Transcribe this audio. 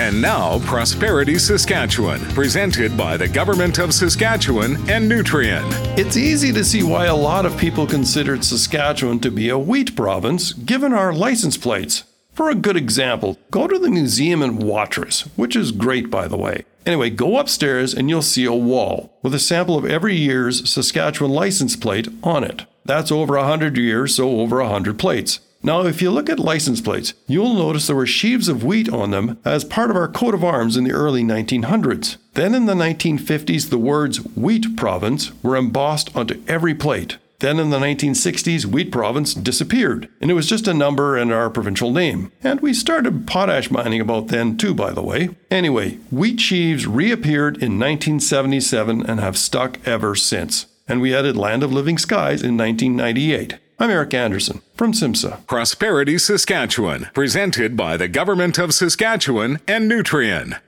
And now, Prosperity Saskatchewan, presented by the Government of Saskatchewan and Nutrien. It's easy to see why a lot of people considered Saskatchewan to be a wheat province, given our license plates. For a good example, go to the museum in Watrous, which is great, by the way. Anyway, go upstairs and you'll see a wall with a sample of every year's Saskatchewan license plate on it. That's over 100 years, so over 100 plates. Now, if you look at license plates, you'll notice there were sheaves of wheat on them as part of our coat of arms in the early 1900s. Then in the 1950s, the words Wheat Province were embossed onto every plate. Then in the 1960s, Wheat Province disappeared, and it was just a number and our provincial name. And we started potash mining about then too, by the way. Anyway, wheat sheaves reappeared in 1977 and have stuck ever since. And we added Land of Living Skies in 1998. I'm Eric Anderson from Simsa. Prosperity Saskatchewan, presented by the Government of Saskatchewan and Nutrien.